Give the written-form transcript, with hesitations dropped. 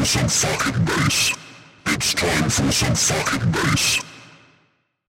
for some fucking bass. It's time for some fucking bass.